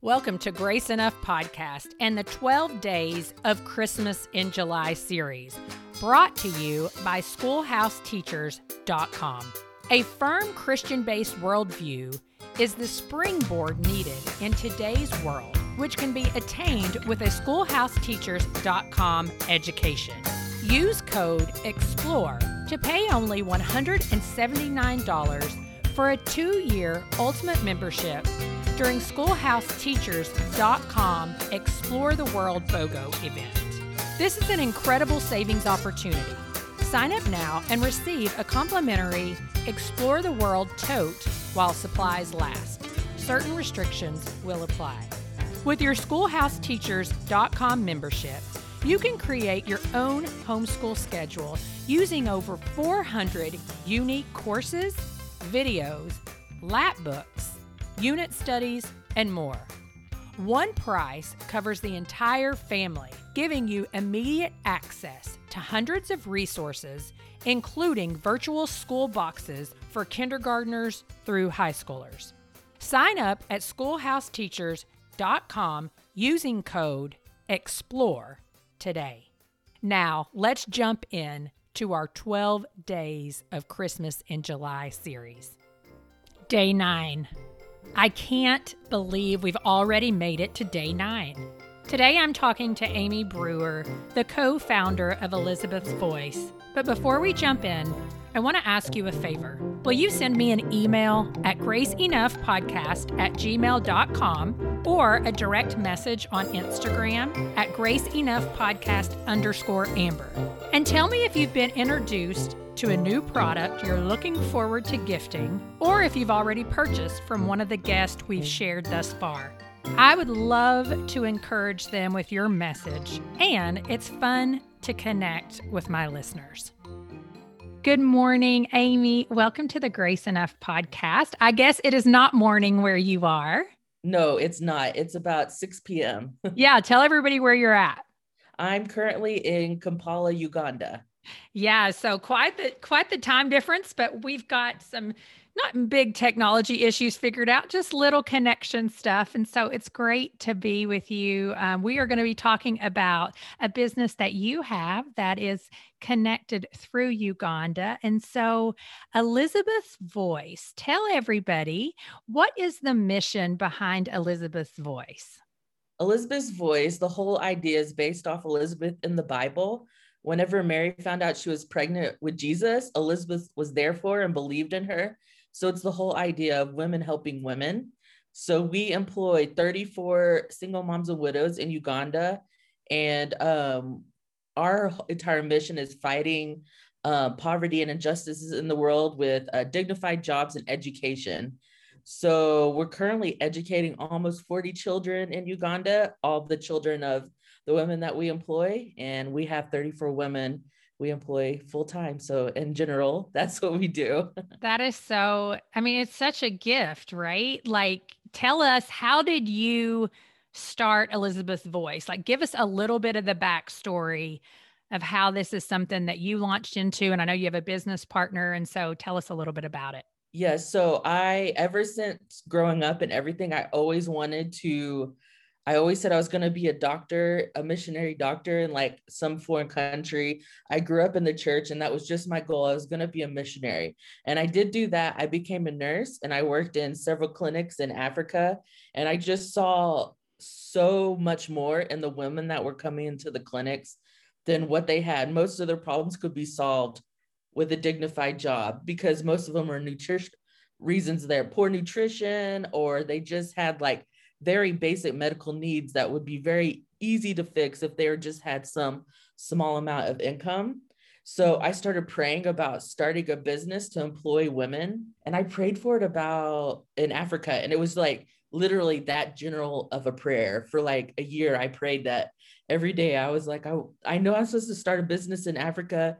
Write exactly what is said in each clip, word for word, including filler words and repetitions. Welcome to Grace Enough Podcast and the twelve Days of Christmas in July series, brought to you by Schoolhouse Teachers dot com. A firm Christian-based worldview is the springboard needed in today's world, which can be attained with a Schoolhouse Teachers dot com education. Use code EXPLORE to pay only one hundred seventy-nine dollars for a two-year Ultimate membership during Schoolhouse Teachers dot com Explore the World BOGO event. This is an incredible savings opportunity. Sign up now and receive a complimentary Explore the World tote while supplies last. Certain restrictions will apply. With your Schoolhouse Teachers dot com membership, you can create your own homeschool schedule using over four hundred unique courses, videos, lap books, unit studies, and more. One price covers the entire family, giving you immediate access to hundreds of resources, including virtual school boxes for kindergartners through high schoolers. Sign up at Schoolhouse Teachers dot com using code EXPLORE today. Now, let's jump in to our twelve Days of Christmas in July series. Day nine. I can't believe we've already made it to day nine. Today I'm talking to Amy Brewer, the co-founder of Elizabeth's Voice. But before we jump in, I want to ask you a favor. Will you send me an email at graceenoughpodcast at gmail dot com or a direct message on Instagram at graceenoughpodcast underscore Amber? And tell me if you've been introduced to a new product you're looking forward to gifting, or if you've already purchased from one of the guests we've shared thus far. I would love to encourage them with your message, and it's fun to connect with my listeners. Good morning, Amy. Welcome to the Grace Enough Podcast. I guess it is not morning where you are. No, it's not. It's about six p.m. Yeah, tell everybody where you're at. I'm currently in Kampala, Uganda. Yeah, so quite the quite the time difference, but we've got some not big technology issues figured out, just little connection stuff. And so it's great to be with you. Um, we are going to be talking about a business that you have that is connected through Uganda. And so Elizabeth's Voice, tell everybody, what is the mission behind Elizabeth's Voice? Elizabeth's Voice, the whole idea is based off Elizabeth in the Bible. Whenever Mary found out she was pregnant with Jesus, Elizabeth was there for and believed in her. So it's the whole idea of women helping women. So we employ thirty-four single moms and widows in Uganda. And um, our entire mission is fighting uh, poverty and injustices in the world with uh, dignified jobs and education. So we're currently educating almost forty children in Uganda, all the children of the women that we employ, and we have thirty-four women we employ full-time. So in general, that's what we do. That is so, I mean, it's such a gift, right? Like, tell us, how did you start Elizabeth's Voice? Like, give us a little bit of the backstory of how this is something that you launched into. And I know you have a business partner. And so tell us a little bit about it. Yes. Yeah, so I, ever since growing up and everything, I always wanted to I always said I was going to be a doctor, a missionary doctor in like some foreign country. I grew up in the church and that was just my goal. I was going to be a missionary. And I did do that. I became a nurse and I worked in several clinics in Africa. And I just saw so much more in the women that were coming into the clinics than what they had. Most of their problems could be solved with a dignified job because most of them were nutrition reasons. They're poor nutrition, or they just had like very basic medical needs that would be very easy to fix if they just had some small amount of income. So I started praying about starting a business to employ women. And I prayed for it about in Africa. And it was like literally that general of a prayer for like a year. I prayed that every day. I was like, I, I know I'm supposed to start a business in Africa.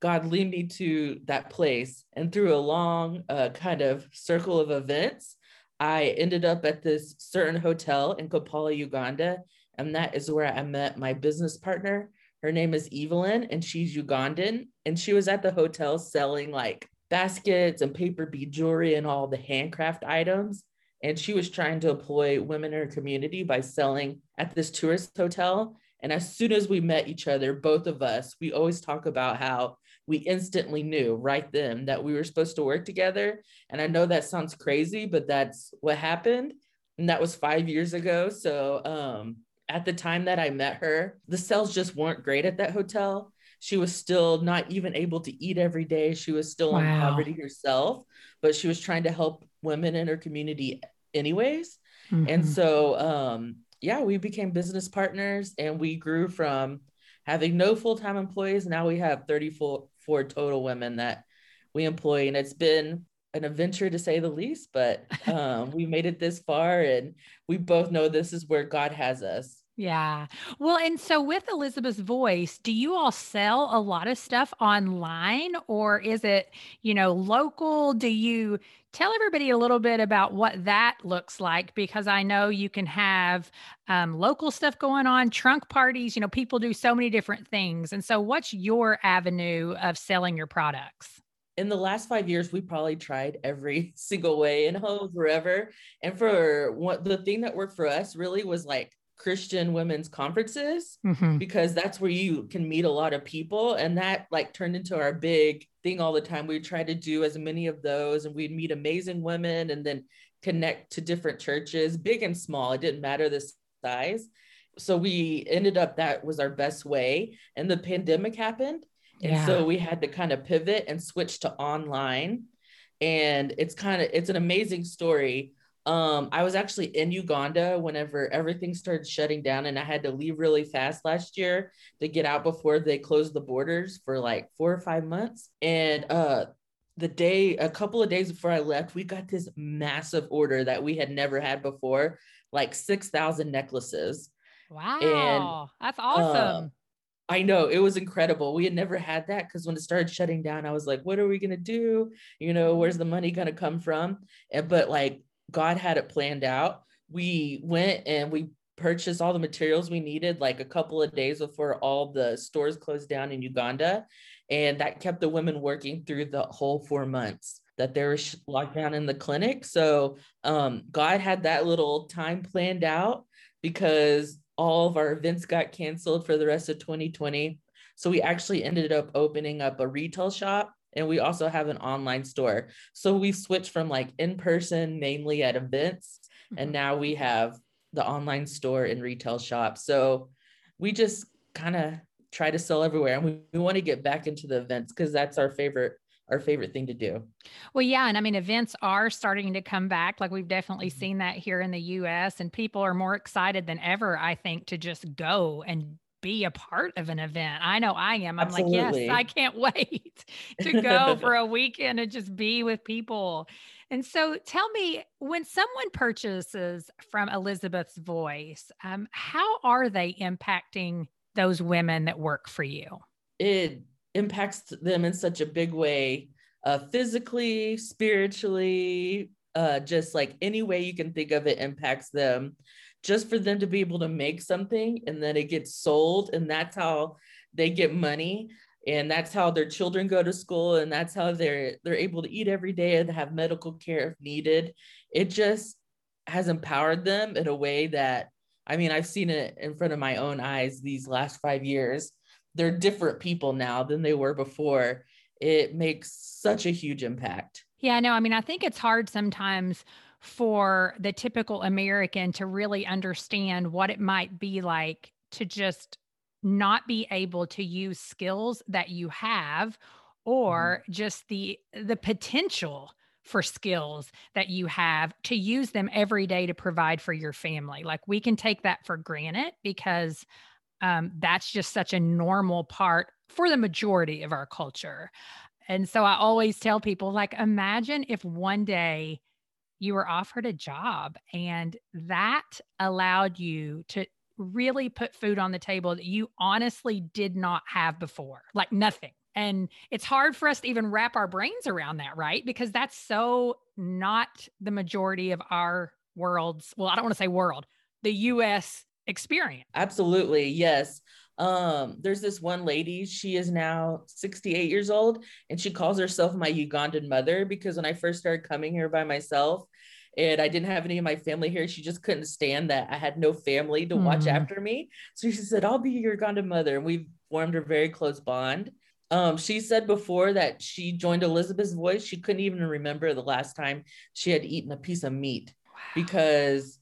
God, lead me to that place. And through a long uh, kind of circle of events, I ended up at this certain hotel in Kampala, Uganda, and that is where I met my business partner. Her name is Evelyn, and she's Ugandan, and she was at the hotel selling like baskets and paper bead jewelry and all the handcraft items. And she was trying to employ women in her community by selling at this tourist hotel. And as soon as we met each other, both of us, we always talk about how we instantly knew right then that we were supposed to work together. And I know that sounds crazy, but that's what happened. And that was five years ago. So um, at the time that I met her, the sales just weren't great at that hotel. She was still not even able to eat every day. She was still wow. in poverty herself, but she was trying to help women in her community anyways. Mm-hmm. And so, um, yeah, we became business partners, and we grew from having no full-time employees. Now we have thirty-four total women that we employ. And it's been an adventure, to say the least, but um, we made it this far, and we both know this is where God has us. Yeah. Well, and so with Elizabeth's Voice, do you all sell a lot of stuff online, or is it, you know, local? Do you tell everybody a little bit about what that looks like? Because I know you can have um, local stuff going on, trunk parties, you know, people do so many different things. And so what's your avenue of selling your products? In the last five years, we probably tried every single way in Home Forever. And for what the thing that worked for us really was like Christian women's conferences, mm-hmm. because that's where you can meet a lot of people. And that like turned into our big thing all the time. We try to do as many of those, and we'd meet amazing women and then connect to different churches, big and small. It didn't matter the size. So we ended up, that was our best way. And the pandemic happened. Yeah. And so we had to kind of pivot and switch to online. And it's kind of, it's an amazing story. Um, I was actually in Uganda whenever everything started shutting down, and I had to leave really fast last year to get out before they closed the borders for like four or five months. And, uh, the day, a couple of days before I left, we got this massive order that we had never had before, like six thousand necklaces. Wow. And, that's awesome. Um, I know, it was incredible. We had never had that, because when it started shutting down, I was like, what are we going to do? You know, where's the money going to come from? And, but like, God had it planned out. We went and we purchased all the materials we needed like a couple of days before all the stores closed down in Uganda. And that kept the women working through the whole four months that they were locked down in the clinic. So um, God had that little time planned out, because all of our events got canceled for the rest of twenty twenty. So we actually ended up opening up a retail shop, and we also have an online store. So we've switched from like in person, mainly at events. Mm-hmm. And now we have the online store and retail shop. So we just kind of try to sell everywhere. And we, we want to get back into the events, because that's our favorite, our favorite thing to do. Well, yeah. And I mean, events are starting to come back. Like we've definitely mm-hmm. seen that here in the U S, and people are more excited than ever, I think, to just go and be a part of an event. I know I am. I'm Absolutely. Like, yes, I can't wait to go for a weekend and just be with people. And so tell me, when someone purchases from Elizabeth's Voice, um, how are they impacting those women that work for you? It impacts them in such a big way, uh, physically, spiritually, uh, just like any way you can think of it impacts them. Just for them to be able to make something and then it gets sold, and that's how they get money, and that's how their children go to school, and that's how they're they're able to eat every day and have medical care if needed. It just has empowered them in a way that, I mean, I've seen it in front of my own eyes these last five years. They're different people now than they were before. It makes such a huge impact. Yeah, no, I mean, I think it's hard sometimes for the typical American to really understand what it might be like to just not be able to use skills that you have, or mm-hmm. just the the potential for skills that you have to use them every day to provide for your family. Like we can take that for granted, because um, that's just such a normal part for the majority of our culture. And so I always tell people, like, imagine if one day you were offered a job and that allowed you to really put food on the table that you honestly did not have before, like nothing. And it's hard for us to even wrap our brains around that, right? Because that's so not the majority of our world's, well, I don't want to say world, the U S experience. Absolutely. Yes. Um, there's this one lady, she is now sixty-eight years old, and she calls herself my Ugandan mother, because when I first started coming here by myself and I didn't have any of my family here. She just couldn't stand that I had no family to mm. watch after me. So she said, I'll be your Uganda mother. And we formed a very close bond. Um, she said before that she joined Elizabeth's Voice. She couldn't even remember the last time she had eaten a piece of meat. Wow. Because,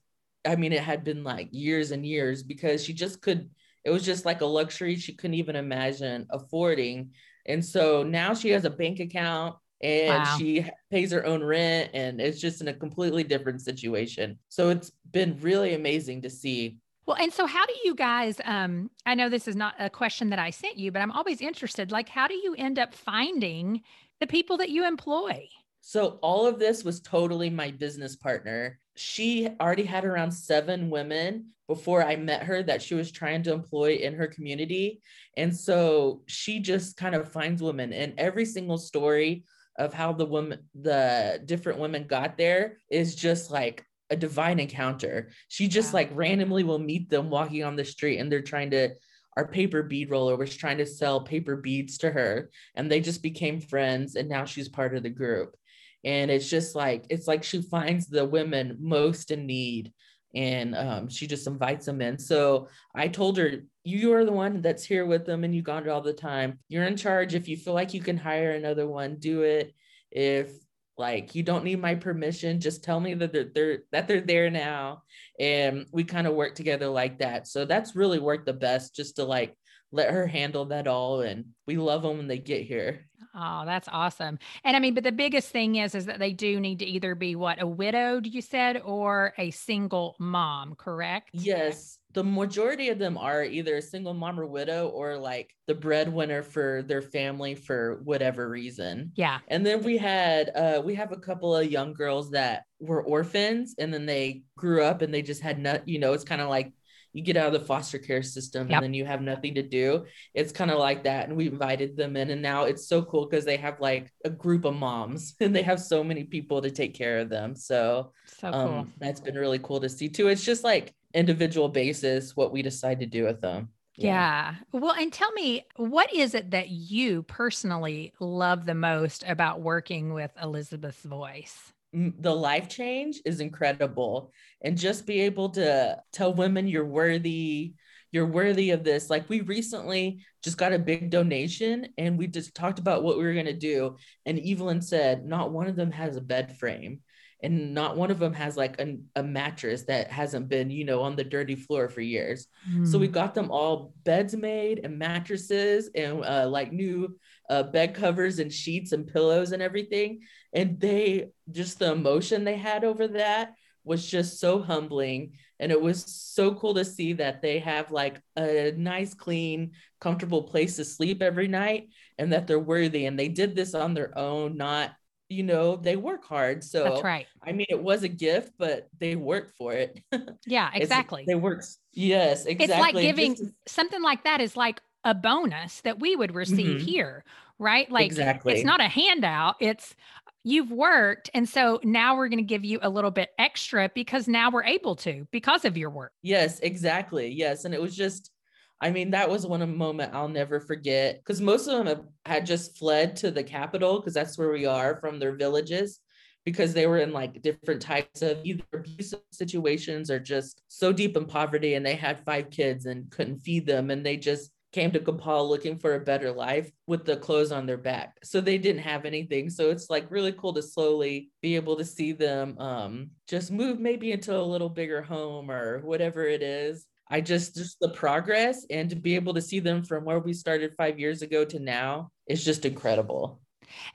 I mean, it had been like years and years, because she just could, it was just like a luxury she couldn't even imagine affording. And so now she has a bank account and wow. she pays her own rent, and it's just in a completely different situation. So it's been really amazing to see. Well, and so how do you guys, um, I know this is not a question that I sent you, but I'm always interested, like, how do you end up finding the people that you employ? So all of this was totally my business partner. She already had around seven women before I met her that she was trying to employ in her community. And so she just kind of finds women, and every single story of how the woman, the different women got there is just like a divine encounter. She just wow. like randomly will meet them walking on the street, and they're trying to, our paper bead roller was trying to sell paper beads to her, and they just became friends. And now she's part of the group. And it's just like, it's like she finds the women most in need, and um, she just invites them in. So I told her, you are the one that's here with them in Uganda all the time. You're in charge. If you feel like you can hire another one, do it. If like, you don't need my permission, just tell me that they're, they're that they're there now. And we kind of work together like that. So that's really worked the best, just to like, let her handle that all. And we love them when they get here. Oh, that's awesome. And I mean, but the biggest thing is, is that they do need to either be what, a widowed, you said, or a single mom, correct? Yes. The majority of them are either a single mom or widow, or like the breadwinner for their family for whatever reason. Yeah. And then we had, uh, we have a couple of young girls that were orphans, and then they grew up and they just had not, you know, it's kind of like, you get out of the foster care system yep. and then you have nothing to do. It's kind of like that. And we invited them in, and now it's so cool because they have like a group of moms, and they have so many people to take care of them. So, so cool. um, that's been really cool to see too. It's just like individual basis, what we decide to do with them. Yeah. yeah. Well, and tell me, what is it that you personally love the most about working with Elizabeth's Voice? The life change is incredible. And just be able to tell women you're worthy, you're worthy of this. Like, we recently just got a big donation, and we just talked about what we were going to do. And Evelyn said, not one of them has a bed frame, and not one of them has like a, a mattress that hasn't been, you know, on the dirty floor for years. Mm. So we got them all beds made, and mattresses, and uh, like new Uh, bed covers and sheets and pillows and everything. And they just, the emotion they had over that was just so humbling. And it was so cool to see that they have like a nice, clean, comfortable place to sleep every night, and that they're worthy. And they did this on their own, not, you know, they work hard. So that's right. I mean, it was a gift, but they worked for it. Yeah, exactly. They worked. Yes, exactly. It's like giving just, something like that is like a bonus that we would receive mm-hmm. here, right? Like exactly. It's not a handout. It's you've worked. And so now we're going to give you a little bit extra because now we're able to, because of your work. Yes, exactly. Yes. And it was just, I mean, that was one moment I'll never forget, because most of them had just fled to the capital, because that's where we are, from their villages, because they were in like different types of either abusive situations or just so deep in poverty. And they had five kids and couldn't feed them. And they just came to Kampala looking for a better life with the clothes on their back. So they didn't have anything. So it's like really cool to slowly be able to see them um, just move maybe into a little bigger home or whatever it is. I just, just the progress, and to be able to see them from where we started five years ago to now is just incredible.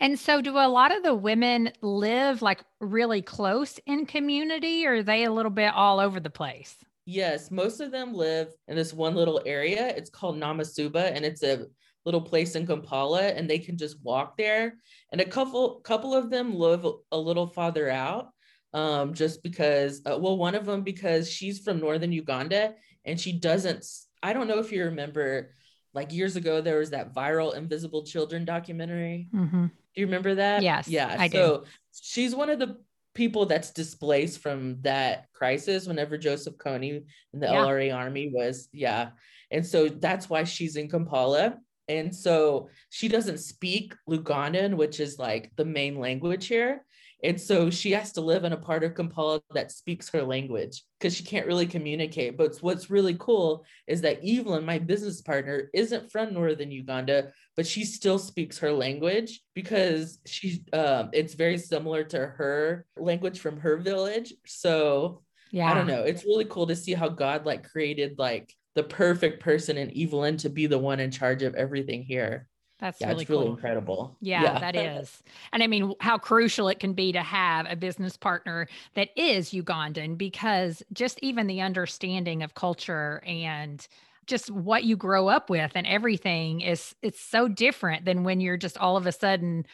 And so do a lot of the women live like really close in community, or are they a little bit all over the place? Yes, most of them live in this one little area. It's called Namasuba, and it's a little place in Kampala, and they can just walk there. And a couple couple of them live a little farther out, um, just because, uh, well, one of them, because she's from northern Uganda, and she doesn't, I don't know if you remember, like years ago, there was that viral Invisible Children documentary. Mm-hmm. Do you remember that? Yes, yeah, I so do. She's one of the people that's displaced from that crisis whenever Joseph Kony in the yeah. L R A army was, yeah. And so that's why she's in Kampala. And so she doesn't speak Lugandan, which is like the main language here. And so she has to live in a part of Kampala that speaks her language because she can't really communicate. But what's really cool is that Evelyn, my business partner, isn't from Northern Uganda, but she still speaks her language because she uh, it's very similar to her language from her village. So yeah. I don't know. It's really cool to see how God like created like the perfect person in Evelyn to be the one in charge of everything here. That's yeah, really it's cool. really incredible. Yeah, yeah, that is. And I mean, how crucial it can be to have a business partner that is Ugandan, because just even the understanding of culture and just what you grow up with and everything is, it's so different than when you're just all of a sudden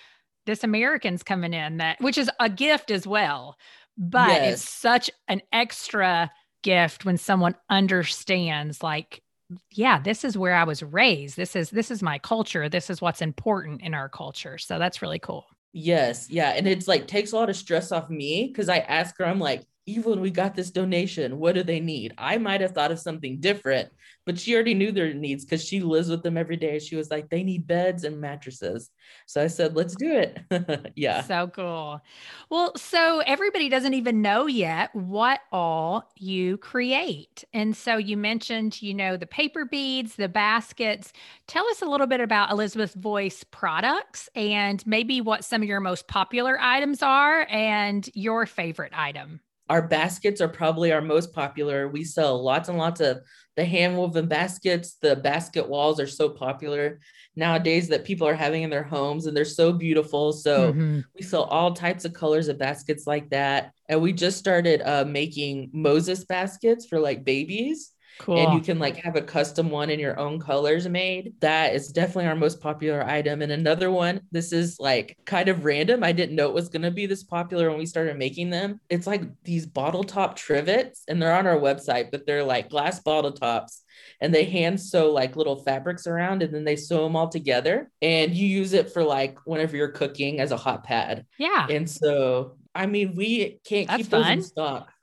this American's coming in, that, which is a gift as well, but yes. it's such an extra gift when someone understands like, yeah, this is where I was raised. This is, this is my culture. This is what's important in our culture. So that's really cool. Yes. Yeah. And it's like, takes a lot of stress off me. Cause I ask her, I'm like, Evelyn, we got this donation. What do they need? I might've thought of something different, but she already knew their needs because she lives with them every day. She was like, they need beds and mattresses. So I said, let's do it. Yeah. So cool. Well, so everybody doesn't even know yet what all you create. And so you mentioned, you know, the paper beads, the baskets. Tell us a little bit about Elizabeth's Voice products and maybe what some of your most popular items are and your favorite item. Our baskets are probably our most popular. We sell lots and lots of the hand-woven baskets. The basket walls are so popular nowadays that people are having in their homes, and they're so beautiful. So mm-hmm. we sell all types of colors of baskets like that. And we just started uh, making Moses baskets for like babies. Cool. And you can like have a custom one in your own colors made. That is definitely our most popular item. And another one, this is like kind of random. I didn't know it was going to be this popular when we started making them. It's like these bottle top trivets, and they're on our website, but they're like glass bottle tops, and they hand sew like little fabrics around, and then they sew them all together, and you use it for like whenever you're cooking as a hot pad. Yeah. And so I mean, we can't That's keep those fun. in stock.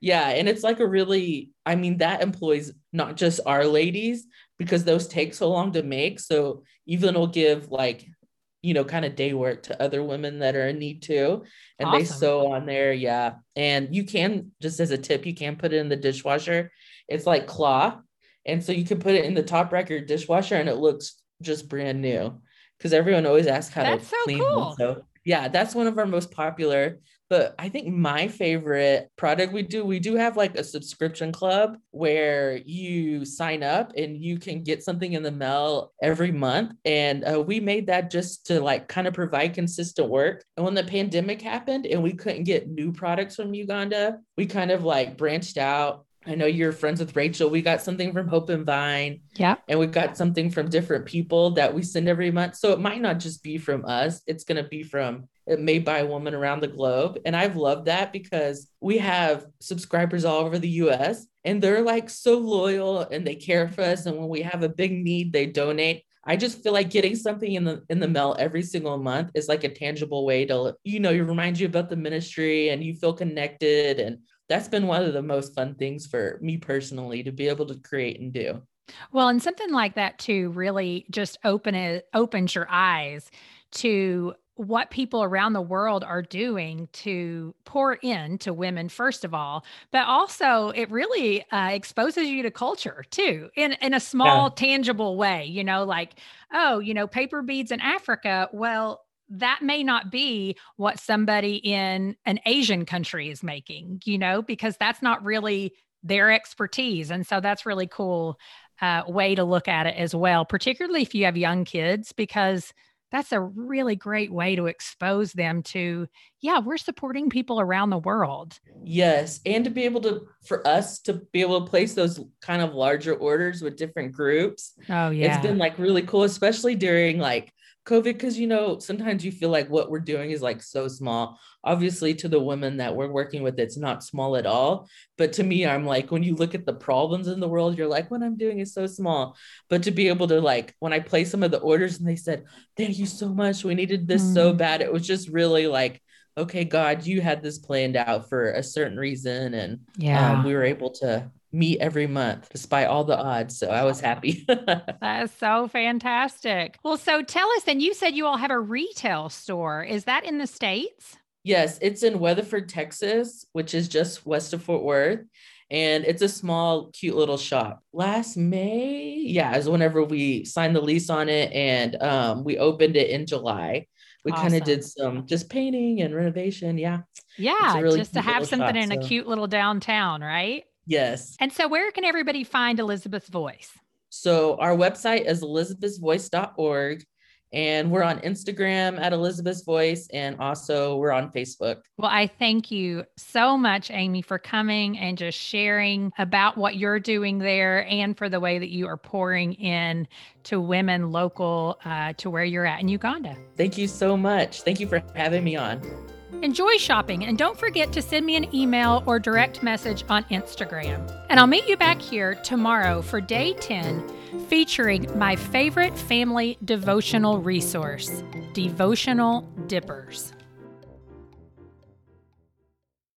Yeah. And it's like a really, I mean, that employs not just our ladies, because those take so long to make. So Evelyn will give like, you know, kind of day work to other women that are in need too. And awesome. They sew on there. Yeah. And you can, just as a tip, you can put it in the dishwasher. It's like cloth. And so you can put it in the top rack of your dishwasher and it looks just brand new, because everyone always asks how That's to so clean cool. them. So yeah, that's one of our most popular, but I think my favorite product we do, we do have like a subscription club where you sign up and you can get something in the mail every month. And uh, we made that just to like kind of provide consistent work. And when the pandemic happened and we couldn't get new products from Uganda, we kind of like branched out. I know you're friends with Rachel. We got something from Hope and Vine. Yeah. And we've got something from different people that we send every month. So it might not just be from us. It's going to be from it made by a woman around the globe. And I've loved that because we have subscribers all over the U S and they're like so loyal and they care for us. And when we have a big need, they donate. I just feel like getting something in the in the mail every single month is like a tangible way to, you know, it reminds you about the ministry and you feel connected. And that's been one of the most fun things for me personally to be able to create and do. Well, and something like that too really just open it, opens your eyes to what people around the world are doing to pour in to women, first of all, but also it really uh, exposes you to culture too, in, in a small, yeah. tangible way, you know, like, oh, you know, paper beads in Africa. Well, that may not be what somebody in an Asian country is making, you know, because that's not really their expertise. And so that's really cool uh, way to look at it as well, particularly if you have young kids, because that's a really great way to expose them to, yeah, we're supporting people around the world. Yes. And to be able to, for us to be able to place those kind of larger orders with different groups. Oh yeah. It's been like really cool, especially during like COVID, because, you know, sometimes you feel like what we're doing is like so small. Obviously, to the women that we're working with, it's not small at all. But to me, I'm like, when you look at the problems in the world, you're like, what I'm doing is so small. But to be able to like, when I play some of the orders and they said, thank you so much, we needed this mm. so bad. It was just really like, okay, God, you had this planned out for a certain reason. And yeah, um, we were able to meet every month despite all the odds. So I was happy. That's so fantastic. Well, so tell us, and you said you all have a retail store. Is that in the States? Yes, it's in Weatherford, Texas, which is just west of Fort Worth. And it's a small, cute little shop. Last May, yeah, is whenever we signed the lease on it, and um, we opened it in July. We awesome. kind of did some just painting and renovation. Yeah. Yeah. Really just to have something shop, in so. a cute little downtown, right? Yes. And so where can everybody find Elizabeth's Voice? So our website is elizabeth's voice dot org. And we're on Instagram at Elizabeth's Voice. And also we're on Facebook. Well, I thank you so much, Amy, for coming and just sharing about what you're doing there and for the way that you are pouring in to women local uh, to where you're at in Uganda. Thank you so much. Thank you for having me on. Enjoy shopping, and don't forget to send me an email or direct message on Instagram. And I'll meet you back here tomorrow for day ten, featuring my favorite family devotional resource, Devotional Dippers.